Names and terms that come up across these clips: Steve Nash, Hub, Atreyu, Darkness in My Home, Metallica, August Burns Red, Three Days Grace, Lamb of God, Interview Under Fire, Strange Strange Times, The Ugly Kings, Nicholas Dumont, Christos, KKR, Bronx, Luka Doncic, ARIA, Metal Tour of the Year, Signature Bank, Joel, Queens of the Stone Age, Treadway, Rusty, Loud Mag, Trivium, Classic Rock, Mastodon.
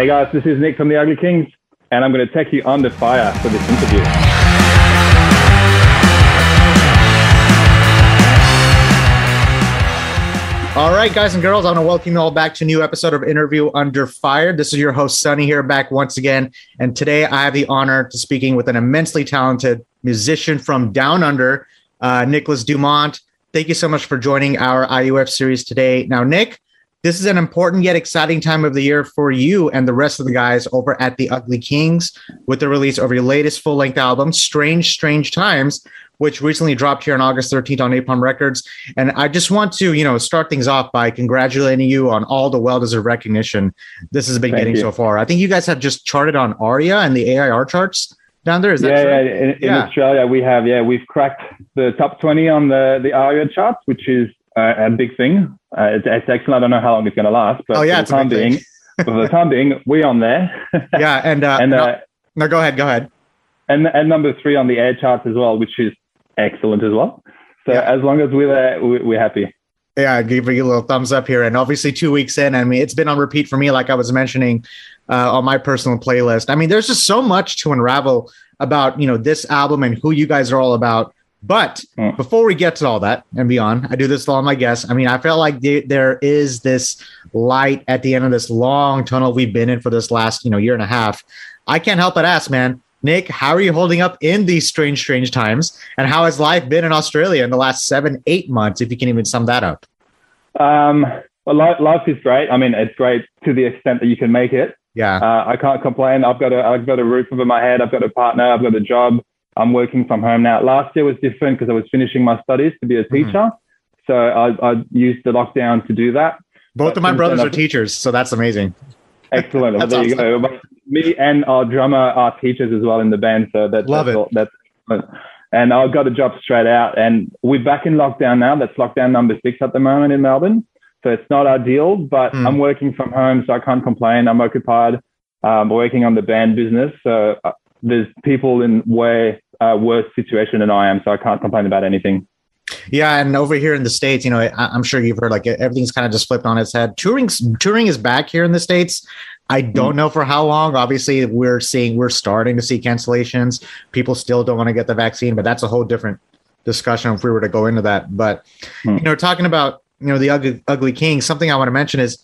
Hey guys, this is Nick from The Ugly Kings, and I'm going to take you under fire for this interview. All right, guys and girls, I want to welcome you all back to a new episode of Interview Under Fire. This is your host, Sonny, here back once again. And today I have the honor to speaking with an immensely talented musician from Down Under, Nicholas Dumont. Thank you so much for joining our IUF series today. Now, Nick, this is an important yet exciting time of the year for you and the rest of the guys over at The Ugly Kings with the release of your latest full-length album, Strange Strange Times, which recently dropped here on August 13th on Napalm Records. And I just want to, start things off by congratulating you on all the well-deserved recognition this has been getting so far. I think you guys have just charted on ARIA and the AIR charts down there. Is that true? In Australia, we have, we've cracked the top 20 on the ARIA charts, which is a big thing. It's excellent. I don't know how long it's going to last, but for the time being, we're on there. Yeah, and go ahead. And number 3 on the air charts as well, which is excellent as well. So as long as we're there, we're happy. Yeah, I'd give you a little thumbs up here. And obviously 2 weeks in, I mean, it's been on repeat for me, like I was mentioning on my personal playlist. I mean, there's just so much to unravel about, this album and who you guys are all about. But before we get to all that and beyond, I do this to all my guests. I mean, I feel like there is this light at the end of this long tunnel we've been in for this last, year and a half. I can't help but ask, man, Nick, how are you holding up in these strange, strange times? And how has life been in Australia in the last 7-8 months, if you can even sum that up? Well, life is great. I mean, it's great to the extent that you can make it. Yeah. I can't complain. I've got a roof over my head. I've got a partner. I've got a job. I'm working from home now. Last year was different because I was finishing my studies to be a teacher. So I used the lockdown to do that. Both of my brothers are teachers, so that's amazing. Excellent. That's there awesome. You go. Me and our drummer are teachers as well in the band. So that's excellent. And I got a job straight out. And we're back in lockdown now. That's lockdown number 6 at the moment in Melbourne. So it's not ideal, but I'm working from home, so I can't complain. I'm occupied working on the band business. So there's people in way worse situation than I am, so I can't complain about anything. Yeah, and over here in the States, I'm sure you've heard, like, everything's kind of just flipped on its head. Touring is back here in the States. I don't know for how long. Obviously, we're starting to see cancellations. People still don't want to get the vaccine, but that's a whole different discussion if we were to go into that. But talking about the Ugly King, something I want to mention is,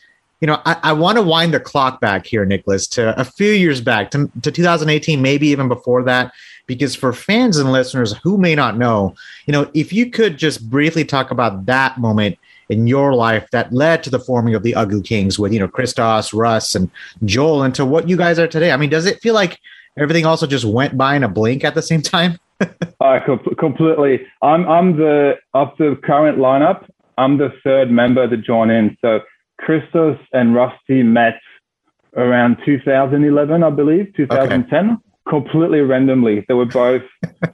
I want to wind the clock back here, Nicholas, to a few years back, to 2018, maybe even before that, because for fans and listeners who may not know, if you could just briefly talk about that moment in your life that led to the forming of the Ugly Kings with, Christos, Russ, and Joel, and to what you guys are today. I mean, does it feel like everything also just went by in a blink at the same time? Completely. Of the current lineup, I'm the third member to join in. So Christos and Rusty met around 2011, I believe, 2010, completely randomly. They were both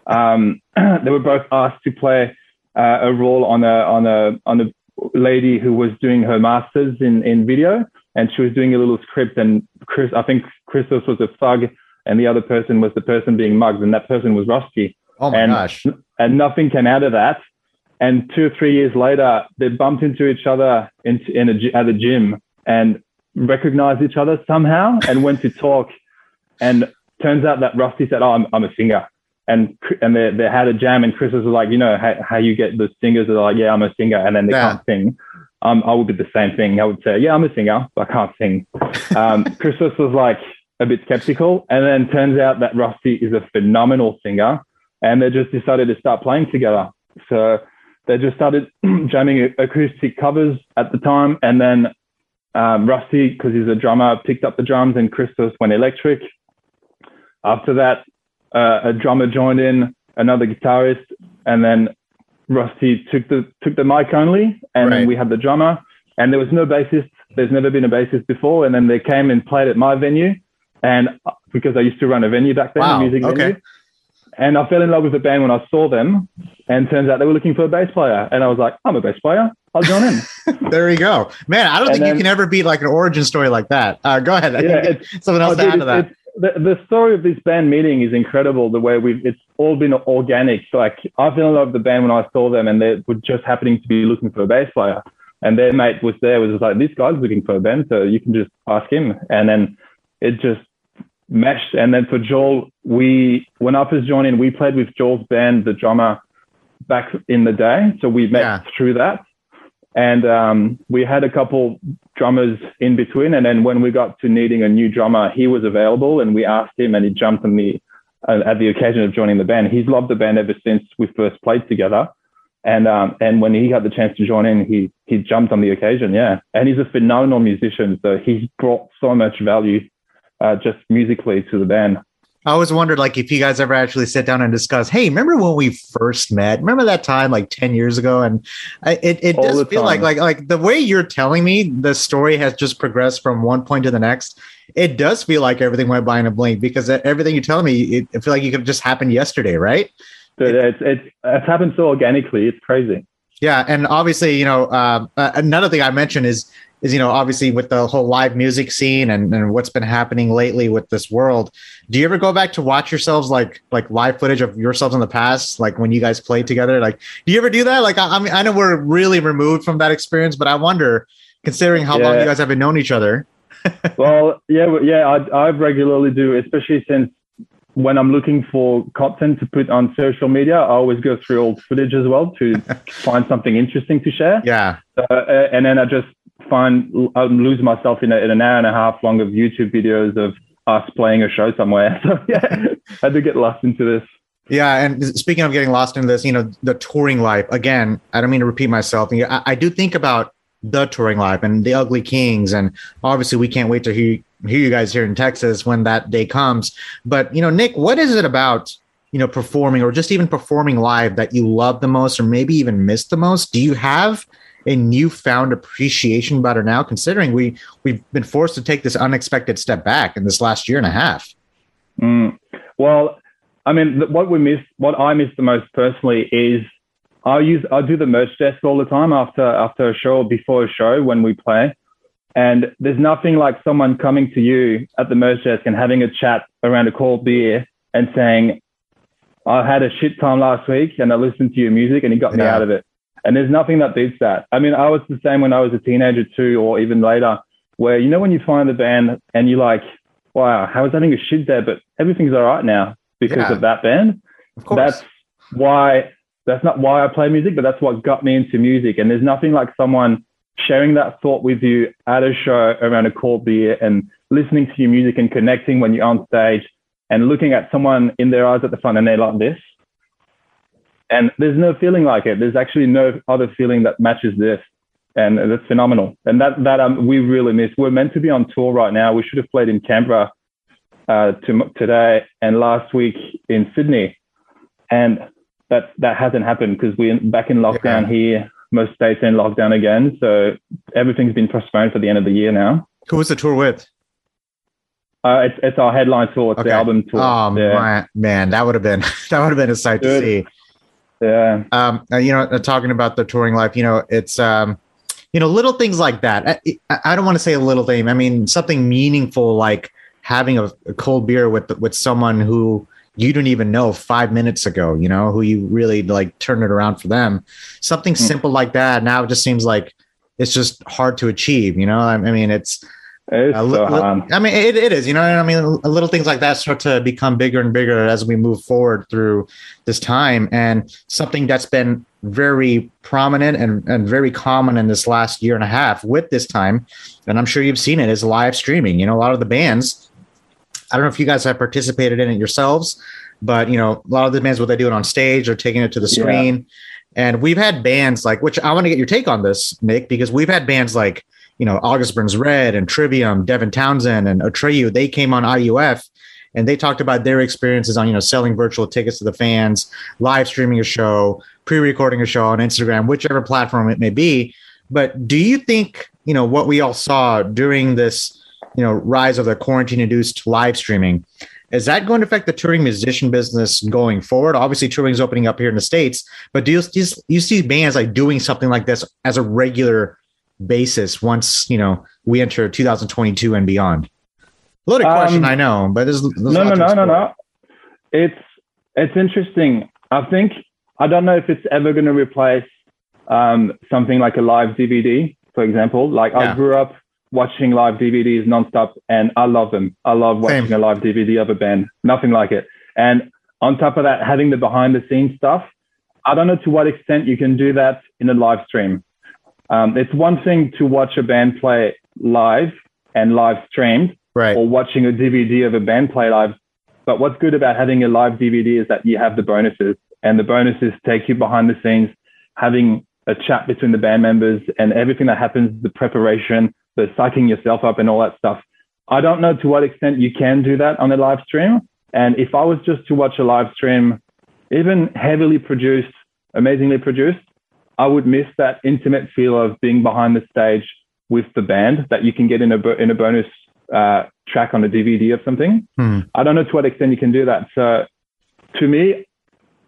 asked to play a role on a lady who was doing her masters in video, and she was doing a little script. And Christos was a thug, and the other person was the person being mugged, and that person was Rusty. Oh my gosh! And nothing came out of that. And 2 or 3 years later, they bumped into each other at a gym and recognized each other somehow and went to talk. And turns out that Rusty said, "Oh, I'm a singer," and they had a jam. And Chris was like, how you get the singers that are like, "Yeah, I'm a singer," and then they can't sing. I would be the same thing. I would say, "Yeah, I'm a singer, but I can't sing." Chris was like a bit skeptical, and then turns out that Rusty is a phenomenal singer, and they just decided to start playing together. So they just started jamming acoustic covers at the time. And then Rusty, because he's a drummer, picked up the drums, and Christos went electric. After that, a drummer joined in, another guitarist, and then Rusty took the mic only. And then we had the drummer, and there was no bassist. There's never been a bassist before. And then they came and played at my venue, and because I used to run a venue back then, a music venue. And I fell in love with the band when I saw them, and turns out they were looking for a bass player. And I was like, I'm a bass player. I'll join in. There you go. Man, I don't think you can ever be like an origin story like that. Go ahead. Something else to add to that. The story of this band meeting is incredible. The way it's all been organic. Like, I fell in love with the band when I saw them, and they were just happening to be looking for a bass player. And their mate was there, was just like, this guy's looking for a band, so you can just ask him. And then it just meshed. And then for Joel, when Uppers joined in, we played with Joel's band, the drummer, back in the day. So we met through that. And we had a couple drummers in between. And then when we got to needing a new drummer, he was available and we asked him, and he jumped on me at the occasion of joining the band. He's loved the band ever since we first played together. And when he got the chance to join in, he jumped on the occasion. Yeah. And he's a phenomenal musician. So he's brought so much value just musically to the band. I always wondered, like, if you guys ever actually sit down and discuss, hey, remember when we first met? Remember that time, like 10 years ago? And it does feel like the way you're telling me the story has just progressed from one point to the next. It does feel like everything went by in a blink, because everything you're telling me, I feel like it could have just happened yesterday, right? Dude, it's happened so organically. It's crazy. Yeah. And obviously, you know, another thing I mentioned is, you know, obviously with the whole live music scene and what's been happening lately with this world, do you ever go back to watch yourselves, like live footage of yourselves in the past, like when you guys played together? Like, do you ever do that? Like, I mean, I know we're really removed from that experience, but I wonder, considering how long you guys haven't known each other. Well, yeah, I regularly do, especially since when I'm looking for content to put on social media, I always go through old footage as well to find something interesting to share. Yeah. And then I just I lose myself in an hour and a half long of YouTube videos of us playing a show somewhere. So yeah, I do get lost into this. Yeah. And speaking of getting lost into this, you know, the touring life, again, I don't mean to repeat myself. I do think about the touring life and the Ugly Kings. And obviously we can't wait to hear you guys here in Texas when that day comes. But, you know, Nick, what is it about, you know, performing, or just even performing live, that you love the most, or maybe even miss the most? Do you have a newfound appreciation about it now, considering we've been forced to take this unexpected step back in this last year and a half? Well, I mean, what I miss the most personally is I do the merch desk all the time after a show or before a show when we play. And there's nothing like someone coming to you at the merch desk and having a chat around a cold beer and saying, I had a shit time last week and I listened to your music and it got me out of it. And there's nothing that beats that. I mean, I was the same when I was a teenager too, or even later, where, you know, when you find the band and you're like, wow, I was having a shit there, but everything's all right now because of that band. Of course. That's not why I play music, but that's what got me into music. And there's nothing like someone sharing that thought with you at a show around a cold beer and listening to your music and connecting when you're on stage and looking at someone in their eyes at the front and they're like this. And there's no feeling like it. There's actually no other feeling that matches this. And that's phenomenal. And that we really miss. We're meant to be on tour right now. We should have played in Canberra today and last week in Sydney. And that hasn't happened because we're back in lockdown here. Most states are in lockdown again. So everything's been postponed for the end of the year now. Who was the tour with? It's our headline tour. It's the album tour. Oh, man, that would have been a sight to see. Yeah. You know, talking about the touring life, you know, it's, you know, little things like that. I don't want to say a little thing. I mean, something meaningful, like having a cold beer with someone who you didn't even know 5 minutes ago, you know, who you really like turned it around for them. Something simple like that. Now it just seems like it's just hard to achieve, you know? I mean, it is, you know what I mean? Little things like that start to become bigger and bigger as we move forward through this time. And something that's been very prominent and very common in this last year and a half with this time, and I'm sure you've seen it, is live streaming. You know, a lot of the bands, I don't know if you guys have participated in it yourselves, but, you know, a lot of the bands, what they do it on stage or taking it to the screen. And we've had bands like, which I want to get your take on this, Nick, because we've had bands like, you know, August Burns Red and Trivium, Devin Townsend and Atreyu, they came on IUF and they talked about their experiences on, you know, selling virtual tickets to the fans, live streaming a show, pre-recording a show on Instagram, whichever platform it may be. But do you think, you know, what we all saw during this, you know, rise of the quarantine-induced live streaming, is that going to affect the touring musician business going forward? Obviously, touring is opening up here in the States, but do you see bands like doing something like this as a regular basis once, you know, we enter 2022 and beyond? Loaded question, I know, but there's no. It's interesting. I think, I don't know if it's ever going to replace something like a live DVD, for example. Like I grew up watching live DVDs nonstop, and I love them. I love watching a live DVD of a band. Nothing like it. And on top of that, having the behind-the-scenes stuff, I don't know to what extent you can do that in a live stream. It's one thing to watch a band play live and live streamed, right, or watching a DVD of a band play live. But what's good about having a live DVD is that you have the bonuses, and the bonuses take you behind the scenes, having a chat between the band members and everything that happens, the preparation, the psyching yourself up and all that stuff. I don't know to what extent you can do that on a live stream. And if I was just to watch a live stream, even heavily produced, amazingly produced, I would miss that intimate feel of being behind the stage with the band that you can get in a bonus track on a DVD of something. I don't know to what extent you can do that. So to me,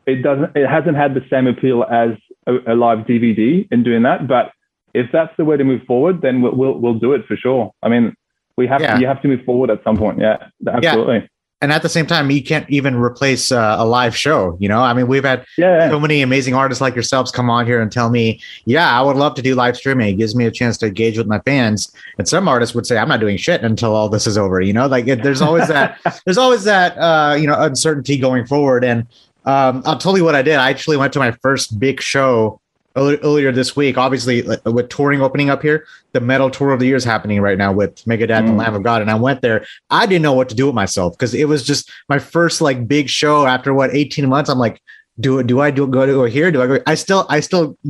it hasn't had the same appeal as a live DVD in doing that. But if that's the way to move forward, then we'll do it for sure. I mean, you have to move forward at some point. Yeah, absolutely. Yeah. And at the same time, you can't even replace a live show. You know, I mean, we've had so many amazing artists like yourselves come on here and tell me, I would love to do live streaming. It gives me a chance to engage with my fans. And some artists would say, I'm not doing shit until all this is over. You know, like there's always that uncertainty going forward. And I'll tell you what I did. I actually went to my first big show earlier this week. Obviously, with touring opening up here, the Metal Tour of the Year is happening right now with Megadeth and Lamb of God. And I went there. I didn't know what to do with myself because it was just my first like big show after 18 months. I'm like, do I go here? Do I go? I still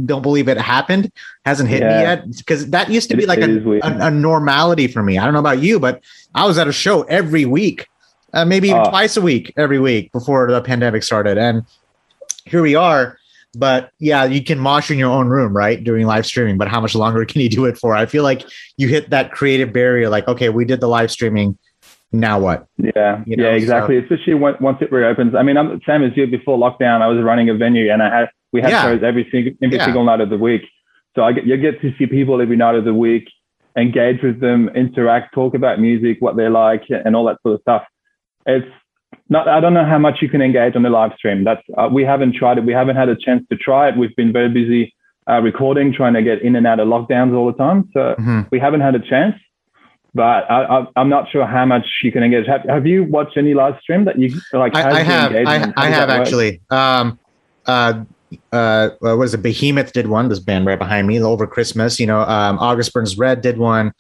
don't believe it happened. Hasn't hit me yet, because that used to be like a normality for me. I don't know about you, but I was at a show every week. Maybe even twice a week, every week before the pandemic started. And here we are. But yeah, you can mosh in your own room, right? During live streaming. But how much longer can you do it for? I feel like you hit that creative barrier. Like, okay, we did the live streaming. Now what? Yeah, you know, exactly. So. Especially once it reopens. I mean, I'm the same as you. Before lockdown, I was running a venue and we had shows every single night of the week. So you get to see people every night of the week, engage with them, interact, talk about music, what they like and all that sort of stuff. It's not, I don't know how much you can engage on the live stream. That's we haven't tried it. We haven't had a chance to try it. We've been very busy recording, trying to get in and out of lockdowns all the time. So we haven't had a chance, but I'm not sure how much you can engage. Have you watched any live stream that you like? I have actually. What is it? Behemoth did one, this band right behind me over Christmas, you know, August Burns Red did one.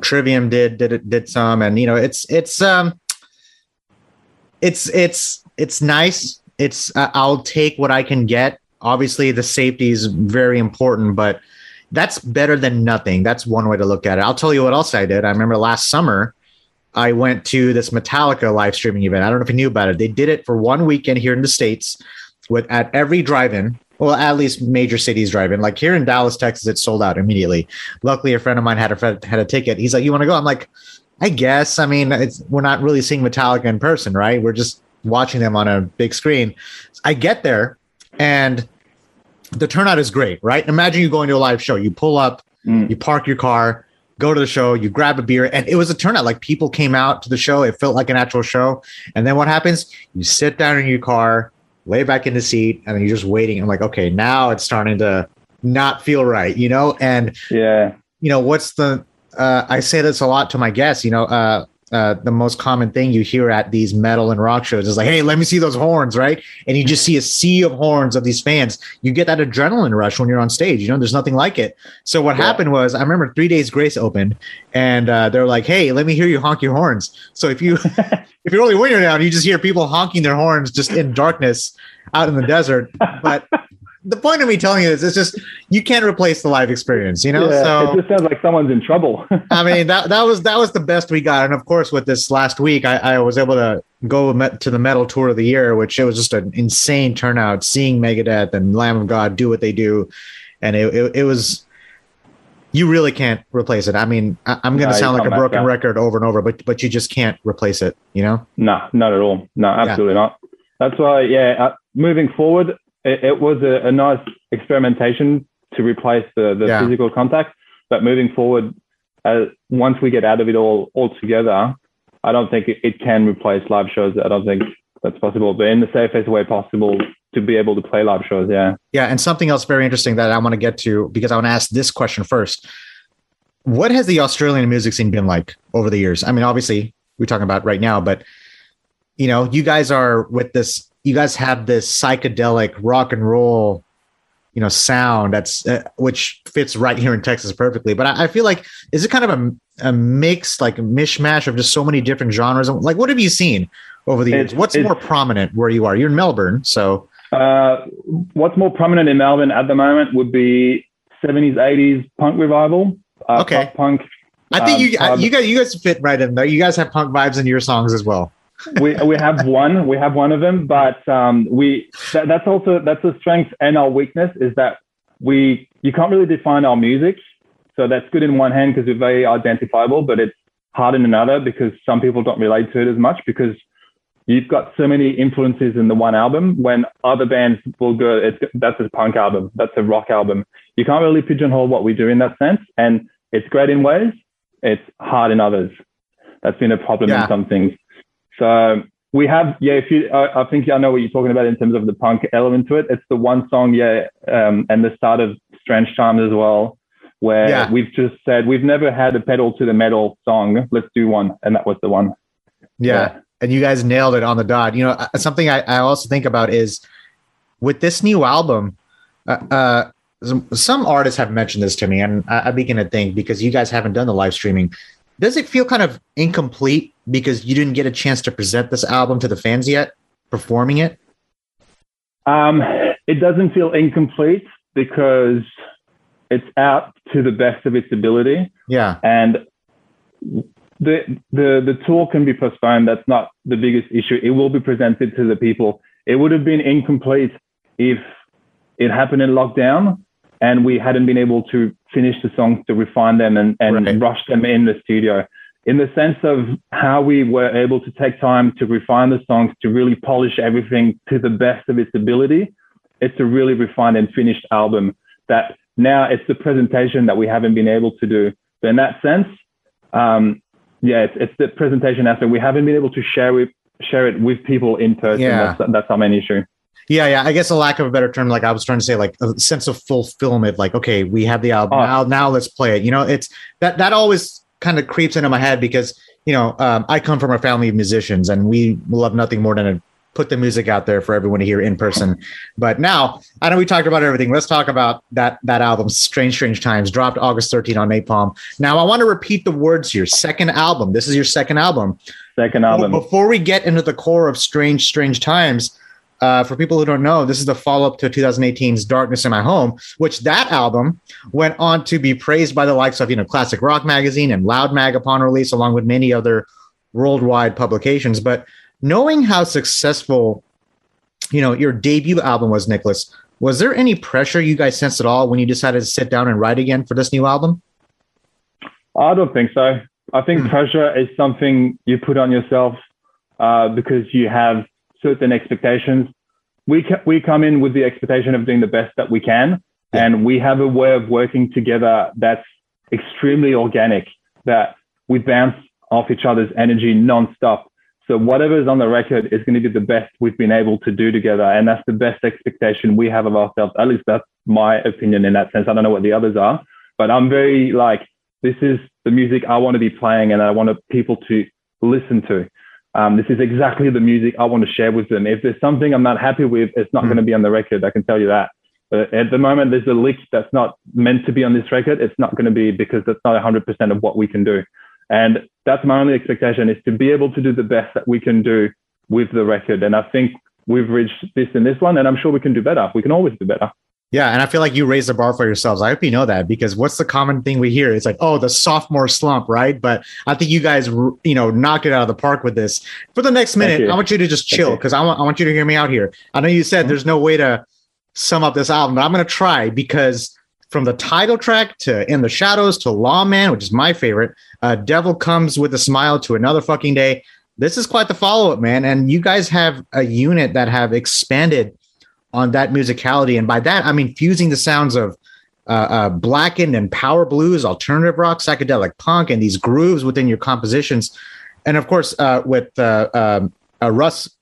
Trivium did some, and you know, it's nice. It's I'll take what I can get. Obviously, the safety is very important, but that's better than nothing. That's one way to look at it. I'll tell you what else I did. I remember last summer, I went to this Metallica live streaming event. I don't know if you knew about it. They did it for one weekend here in the States at every drive-in. Well, at least major cities drive-in. Like here in Dallas, Texas, it sold out immediately. Luckily, a friend of mine had a ticket. He's like, "You want to go?" I'm like, I guess. I mean, we're not really seeing Metallica in person, right? We're just watching them on a big screen. I get there, and the turnout is great, right? Imagine you going to a live show. You pull up, you park your car, go to the show, you grab a beer, and it was a turnout. Like people came out to the show. It felt like an actual show. And then what happens? You sit down in your car, lay back in the seat, and then you're just waiting. I'm like, okay, now it's starting to not feel right, you know? And you know, what's the... I say this a lot to my guests, you know, the most common thing you hear at these metal and rock shows is like, hey, let me see those horns, right? And you just see a sea of horns of these fans. You get that adrenaline rush when you're on stage. You know, there's nothing like it. So what happened was, I remember 3 Days Grace opened, and they're like, hey, let me hear you honk your horns. So if you're only winter now, you just hear people honking their horns just in darkness out in the desert. But the point of me telling you this is just you can't replace the live experience, you know. Yeah, so it just sounds like someone's in trouble. I mean, that was the best we got, and of course, with this last week, I was able to go to the Metal Tour of the Year, which it was just an insane turnout. Seeing Megadeth and Lamb of God do what they do, and it was, you really can't replace it. I mean, I'm going to sound like a broken record over and over, but you just can't replace it, you know. No, not at all. No, absolutely not. That's why, moving forward. It was a nice experimentation to replace the physical contact, but moving forward, once we get out of it all together, I don't think it can replace live shows. I don't think that's possible, but in the safest way possible to be able to play live shows. Yeah. Yeah. And something else very interesting that I want to get to, because I want to ask this question first. What has the Australian music scene been like over the years? I mean, obviously we're talking about right now, but you know, you guys are with this, you guys have this psychedelic rock and roll, you know, sound that's, which fits right here in Texas perfectly. But I feel like, is it kind of a mix, like a mishmash of just so many different genres? Like, what have you seen over the years? What's more prominent where you are? You're in Melbourne, so. What's more prominent in Melbourne at the moment would be 70s, 80s punk revival. Okay. Punk. I think you guys fit right in there. You guys have punk vibes in your songs as well. we have one of them, but that's a strength and our weakness is that you can't really define our music. So that's good in one hand because we're very identifiable, but it's hard in another because some people don't relate to it as much because you've got so many influences in the one album when other bands will go, that's a punk album, that's a rock album. You can't really pigeonhole what we do in that sense. And it's great in ways, it's hard in others. That's been a problem in some things. So we have, I think I know what you're talking about in terms of the punk element to it. It's the one song, and the start of Strange Times as well, where we've just said, we've never had a pedal to the metal song. Let's do one. And that was the one. Yeah. And you guys nailed it on the dot. You know, something I also think about is with this new album, some artists have mentioned this to me, and I begin to think because you guys haven't done the live streaming, does it feel kind of incomplete because you didn't get a chance to present this album to the fans yet, performing it? It doesn't feel incomplete because it's out to the best of its ability. Yeah. And the tour can be postponed. That's not the biggest issue. It will be presented to the people. It would have been incomplete if it happened in lockdown and we hadn't been able to finish the songs, to refine them and rush them in the studio. In the sense of how we were able to take time to refine the songs, to really polish everything to the best of its ability, it's a really refined and finished album that now it's the presentation that we haven't been able to do. So in that sense, it's the presentation aspect. We haven't been able to share it with people in person. Yeah. That's our main issue. Yeah. I guess a lack of a better term, like I was trying to say, like a sense of fulfillment, like, okay, we have the album now let's play it. You know, it's that always kind of creeps into my head because, you know, I come from a family of musicians and we love nothing more than to put the music out there for everyone to hear in person. But now I know we talked about everything. Let's talk about that album, Strange Strange Times, dropped August 13 on Napalm. Now I want to repeat the words here. Second album. This is your second album. Before we get into the core of Strange Strange Times, for people who don't know, this is the follow-up to 2018's Darkness in My Home, which that album went on to be praised by the likes of, you know, Classic Rock magazine and Loud Mag upon release, along with many other worldwide publications. But knowing how successful, you know, your debut album was, Nicholas, was there any pressure you guys sensed at all when you decided to sit down and write again for this new album? I don't think so. I think pressure is something you put on yourself because you have certain expectations. We come in with the expectation of doing the best that we can, and we have a way of working together that's extremely organic, that we bounce off each other's energy nonstop. So whatever is on the record is going to be the best we've been able to do together, and that's the best expectation we have of ourselves. At least that's my opinion in that sense. I don't know what the others are, but I'm very like, this is the music I want to be playing and I want people to listen to. This is exactly the music I want to share with them. If there's something I'm not happy with, it's not going to be on the record. I can tell you that. But at the moment, there's a lick that's not meant to be on this record. It's not going to be because that's not 100% of what we can do. And that's my only expectation, is to be able to do the best that we can do with the record. And I think we've reached this in this one, and I'm sure we can do better. We can always do better. Yeah, and I feel like you raised the bar for yourselves. I hope you know that, because what's the common thing we hear? It's like, oh, the sophomore slump, right? But I think you guys, you know, knocked it out of the park with this. For the next minute, I want you to just chill, because I want you to hear me out here. I know you said there's no way to sum up this album, but I'm going to try, because from the title track to In the Shadows to Lawman, which is my favorite, Devil Comes with a Smile to Another Fucking Day, this is quite the follow-up, man. And you guys have a unit that have expanded on that musicality. And by that, I mean fusing the sounds of blackened and power blues, alternative rock, psychedelic punk, and these grooves within your compositions. And of course, with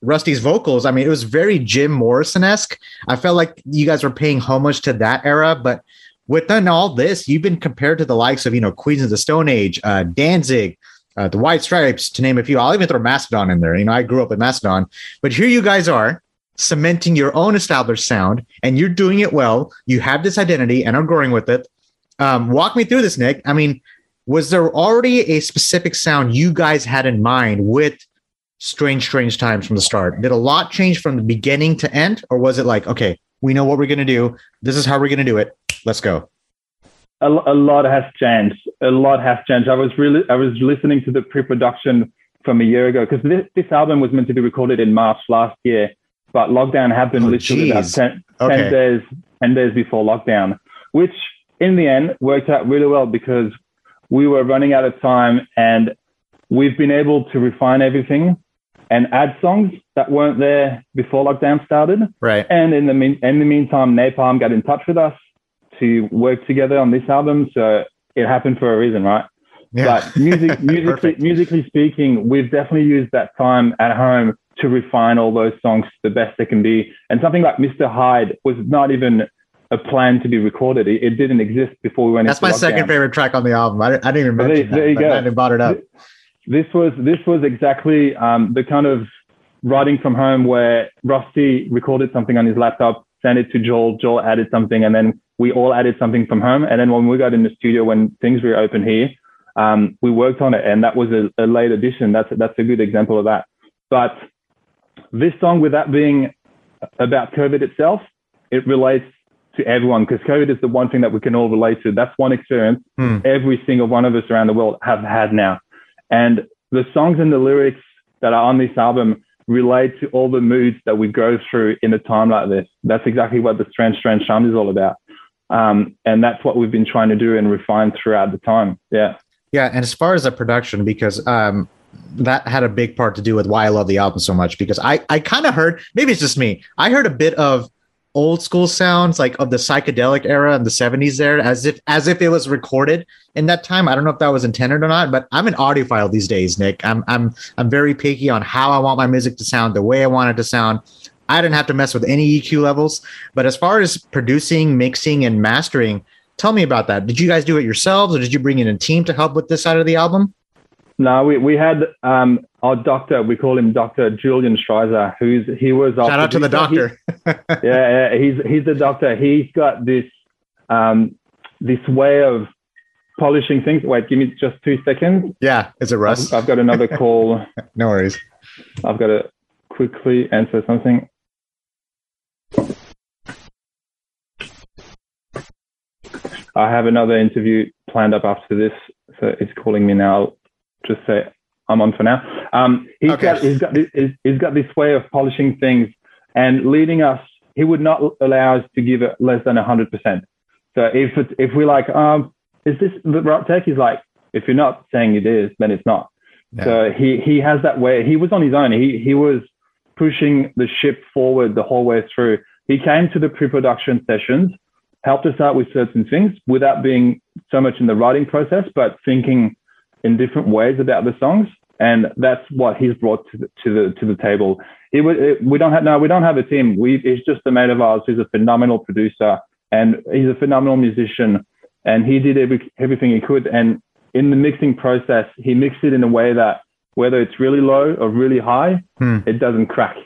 Rusty's vocals, I mean, it was very Jim Morrison-esque. I felt like you guys were paying homage to that era, but within all this, you've been compared to the likes of, you know, Queens of the Stone Age, Danzig, The White Stripes, to name a few. I'll even throw Mastodon in there. You know, I grew up with Mastodon, but here you guys are cementing your own established sound, and you're doing it well. You have this identity and are growing with it. Walk me through this, Nick. I mean, was there already a specific sound you guys had in mind with Strange Strange Times from the start? Did a lot change from the beginning to end, or was it like, okay, we know what we're going to do. This is how we're going to do it. Let's go. A lot has changed. I was listening to the pre-production from a year ago, because this album was meant to be recorded in March last year, but lockdown happened literally about 10 days before lockdown, which in the end worked out really well because we were running out of time, and we've been able to refine everything and add songs that weren't there before lockdown started. Right. And in the meantime, Napalm got in touch with us to work together on this album. So it happened for a reason, right? Yeah. But musically speaking, we've definitely used that time at home to refine all those songs to the best they can be. And something like Mr. Hyde was not even a plan to be recorded. It didn't exist before we went into lockdown. That's my second favorite track on the album. I didn't even mention that. There you go. I didn't brought it up. This was exactly the kind of writing from home where Rusty recorded something on his laptop, sent it to Joel. Joel added something, and then we all added something from home. And then when we got in the studio, when things were open here, we worked on it, and that was a late addition. That's a good example of that. But this song, with that being about COVID itself, it relates to everyone, because COVID is the one thing that we can all relate to. That's one experience every single one of us around the world have had now. And the songs and the lyrics that are on this album relate to all the moods that we go through in a time like this. That's exactly what the Strange Strange Times is all about. And that's what we've been trying to do and refine throughout the time. Yeah. Yeah. And as far as the production, because that had a big part to do with why I love the album so much, because I kind of heard, maybe it's just me, I heard a bit of old school sounds, like of the psychedelic era in the 70s there, as if it was recorded in that time. I don't know if that was intended or not, but I'm an audiophile these days, Nick. I'm very picky on how I want my music to sound, the way I want it to sound. I didn't have to mess with any EQ levels. But as far as producing, mixing, and mastering, tell me about that. Did you guys do it yourselves, or did you bring in a team to help with this side of the album? No, we had our doctor, we call him Dr. Julian Streizer, he was our shout producer. Out to the doctor. He's the doctor. He's got this way of polishing things. Wait, give me just 2 seconds. Yeah, is it Russ? I've got another call. No worries. I've got to quickly answer something. I have another interview planned up after this, so it's calling me now. Just say I'm on for now. He's got this way of polishing things and leading us. He would not allow us to give it less than 100%. So if we're like, is this the right take? He's like, if you're not saying it is, then it's not. Yeah. So he has that way. He was on his own. He was pushing the ship forward the whole way through. He came to the pre-production sessions, helped us out with certain things without being so much in the writing process, but thinking in different ways about the songs, and that's what he's brought to the table. We don't have a team. It's just a mate of ours who's a phenomenal producer, and he's a phenomenal musician, and he did everything he could. And in the mixing process, he mixed it in a way that whether it's really low or really high, it doesn't crack.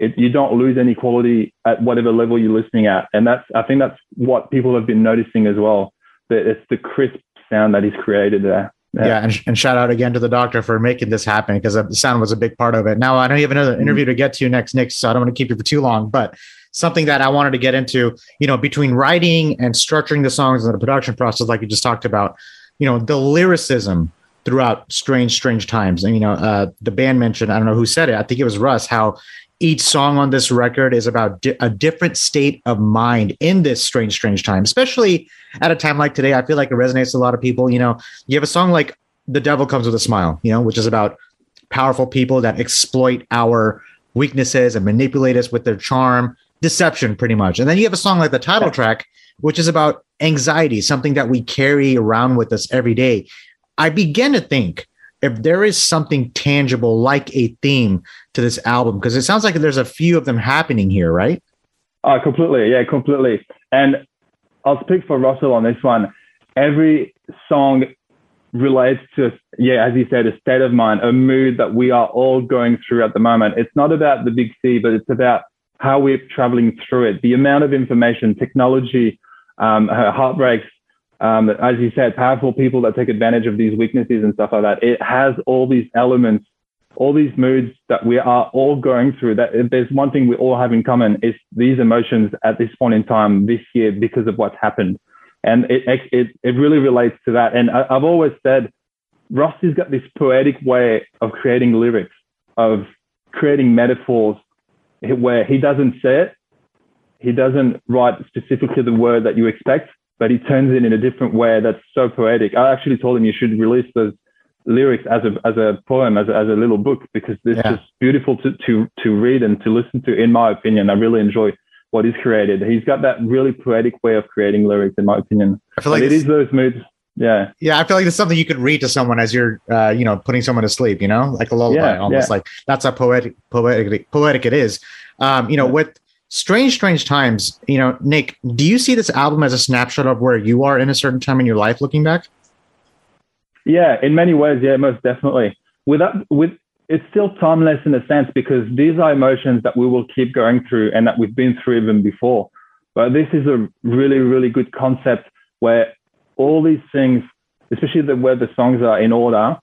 You don't lose any quality at whatever level you're listening at, and I think that's what people have been noticing as well. That it's the crisp sound that he's created there. Yeah, and shout out again to the doctor for making this happen, because the sound was a big part of it. Now, I know you have another interview to get to next, Nick, so I don't want to keep you for too long, but something that I wanted to get into, you know, between writing and structuring the songs and the production process, like you just talked about, you know, the lyricism throughout Strange, Strange Times. And, you know, the band mentioned, I don't know who said it, I think it was Russ, how each song on this record is about a different state of mind in this strange, strange time, especially at a time like today. I feel like it resonates with a lot of people. You know, you have a song like The Devil Comes with a Smile, you know, which is about powerful people that exploit our weaknesses and manipulate us with their charm, deception, pretty much. And then you have a song like the title track, which is about anxiety, something that we carry around with us every day. I begin to think, if there is something tangible, like a theme to this album, because it sounds like there's a few of them happening here, right? Completely. Yeah, completely. And I'll speak for Russell on this one. Every song relates to, yeah, as you said, a state of mind, a mood that we are all going through at the moment. It's not about the big C, but it's about how we're traveling through it. The amount of information, technology, heartbreaks, as you said, powerful people that take advantage of these weaknesses and stuff like that. It has all these elements, all these moods that we are all going through. That if there's one thing we all have in common, is these emotions at this point in time this year because of what's happened. And it really relates to that. And I've always said, Rusty's got this poetic way of creating lyrics, of creating metaphors, where he doesn't say it, he doesn't write specifically the word that you expect, but he turns it in a different way that's so poetic. I actually told him you should release those lyrics as a poem, as a little book, because it's just beautiful to read and to listen to, in my opinion. I really enjoy what he's created. He's got that really poetic way of creating lyrics, in my opinion. I feel like it is those moods. Yeah. Yeah. I feel like it's something you could read to someone as you're, putting someone to sleep, like a lullaby, almost like that's how poetic it is. With Strange Strange Times, Nick, do you see this album as a snapshot of where you are in a certain time in your life looking back? Yeah, in many ways. Yeah, most definitely. It's still timeless in a sense, because these are emotions that we will keep going through and that we've been through even before. But this is a really, really good concept where all these things, especially where the songs are in order,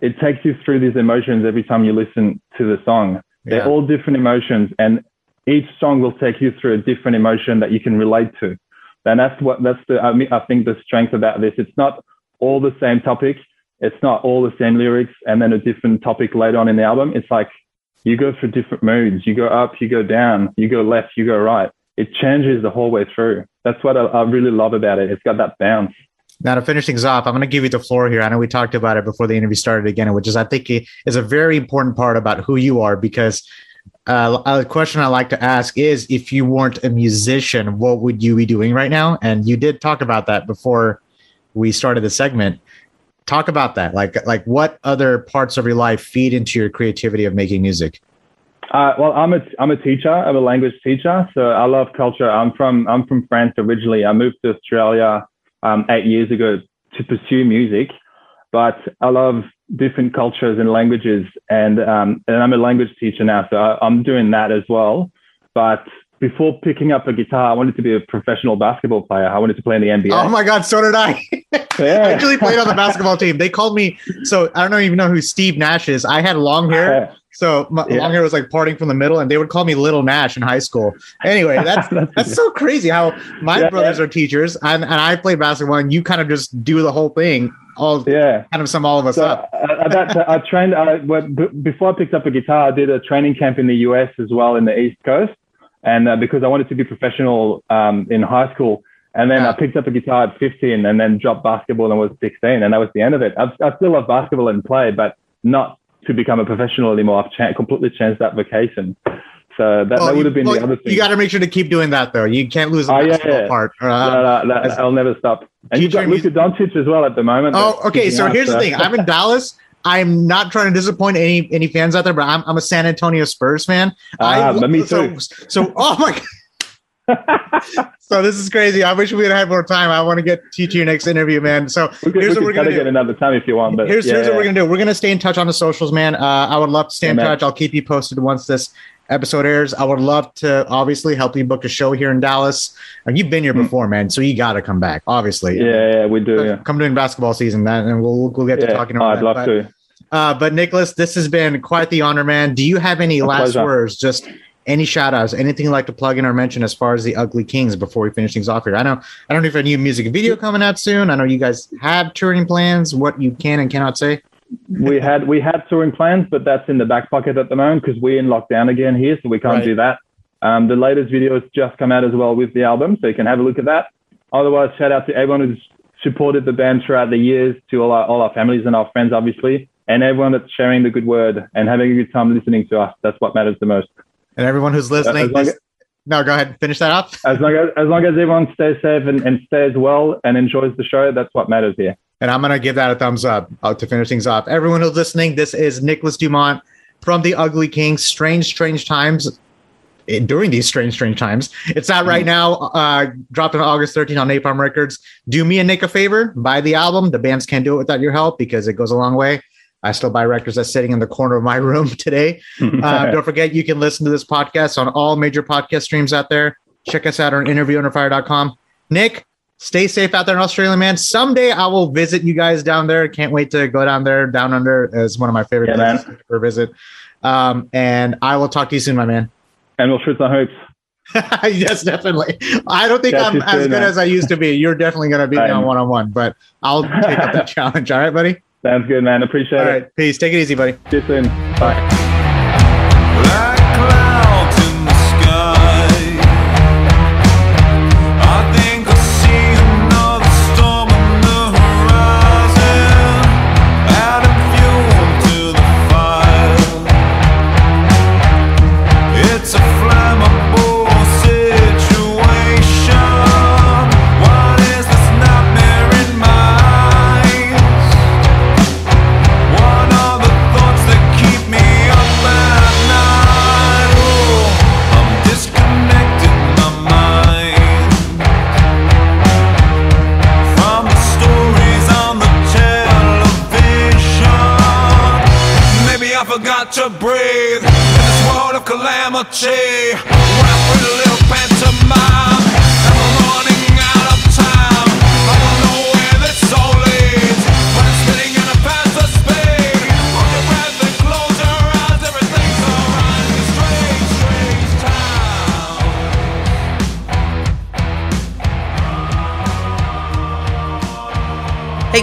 it takes you through these emotions every time you listen to the song. Yeah. They're all different emotions, and each song will take you through a different emotion that you can relate to. And I think the strength about this. It's not all the same topic. It's not all the same lyrics and then a different topic later on in the album. It's like you go through different moods. You go up, you go down, you go left, you go right. It changes the whole way through. That's what I really love about it. It's got that bounce. Now, to finish things off, I'm going to give you the floor here. I know we talked about it before the interview started again, which is, I think, is a very important part about who you are, because a question I like to ask is, if you weren't a musician, what would you be doing right now? And you did talk about that before we started the segment. Talk about that. Like what other parts of your life feed into your creativity of making music? Well, I'm a teacher. I'm a language teacher, so I love culture. I'm from France originally. I moved to Australia 8 years ago to pursue music, but I love different cultures and languages, and I'm a language teacher now, so I'm doing that as well. But before picking up a guitar, I wanted to be a professional basketball player. I wanted to play in the NBA. Oh my God, so did I. I actually played on the basketball team. They called me, so I don't even know who Steve Nash is. I had long hair. So my long hair was like parting from the middle, and they would call me Little Nash in high school. Anyway, that's so crazy how my brothers are teachers and I play basketball, and you kind of just do the whole thing. All of us up. Before I picked up a guitar, I did a training camp in the US as well, in the East Coast. And because I wanted to be professional in high school. And then I picked up a guitar at 15 and then dropped basketball when I was 16. And that was the end of it. I still love basketball and play, but not to become a professional anymore. I've completely changed that vocation. So that would have been the other thing. You got to make sure to keep doing that, though. You can't lose the basketball part. I'll never stop. And you've got Luka Doncic as well at the moment. Oh, okay. So here's the thing. I'm in Dallas. I'm not trying to disappoint any fans out there, but I'm a San Antonio Spurs fan. Me too. So oh my God. So this is crazy. I wish we had had more time. I want to get to your next interview, man. So here's what we're going to do. Get another time if you want. But here's what we're going to do. We're going to stay in touch on the socials, man. I would love to stay in touch. I'll keep you posted once this episode airs. I would love to obviously help you book a show here in Dallas. You've been here before, man, so you got to come back, obviously. Yeah, we do. Come during basketball season, man, and we'll get to talking about that. I'd love to. But Nicholas, this has been quite the honor, man. Do you have any last words, just any shout outs, anything you'd like to plug in or mention as far as the Ugly Kings before we finish things off here? I don't know if a new music video coming out soon. I know you guys have touring plans, what you can and cannot say. We had touring plans, but that's in the back pocket at the moment because we're in lockdown again here, so we can't do that. The latest video has just come out as well with the album, so you can have a look at that. Otherwise, shout out to everyone who's supported the band throughout the years, to all our families and our friends, obviously. And everyone that's sharing the good word and having a good time listening to us. That's what matters the most. And everyone who's listening. Go ahead and finish that up. As long as everyone stays safe and stays well and enjoys the show, that's what matters here. And I'm going to give that a thumbs up to finish things off. Everyone who's listening, this is Nicholas Dumont from The Ugly Kings, Strange Times. during these strange, strange times. It's out right now, dropped on August 13th on Napalm Records. Do me and Nick a favor, buy the album. The bands can't do it without your help because it goes a long way. I still buy records that's sitting in the corner of my room today. Don't forget, you can listen to this podcast on all major podcast streams out there. Check us out on interviewunderfire.com. Nick, stay safe out there in Australia, man. Someday I will visit you guys down there. Can't wait to go down there. Down Under is one of my favorite places for a visit. And I will talk to you soon, my man. And we'll shoot the hopes. Yes, definitely. I don't think I'm as good as I used to be. You're definitely going to beat me on one-on-one, but I'll take up that challenge. All right, buddy? Sounds good, man. Appreciate it. All right, peace. Take it easy, buddy. See you soon. Bye. To breathe in this world of calamity, wrap with a little pantomime. I'm running out of time. I don't know where this all leads, but it's spinning at a faster speed. Hold your breath and close your eyes. Everything's alright. It's strange, strange time. Hey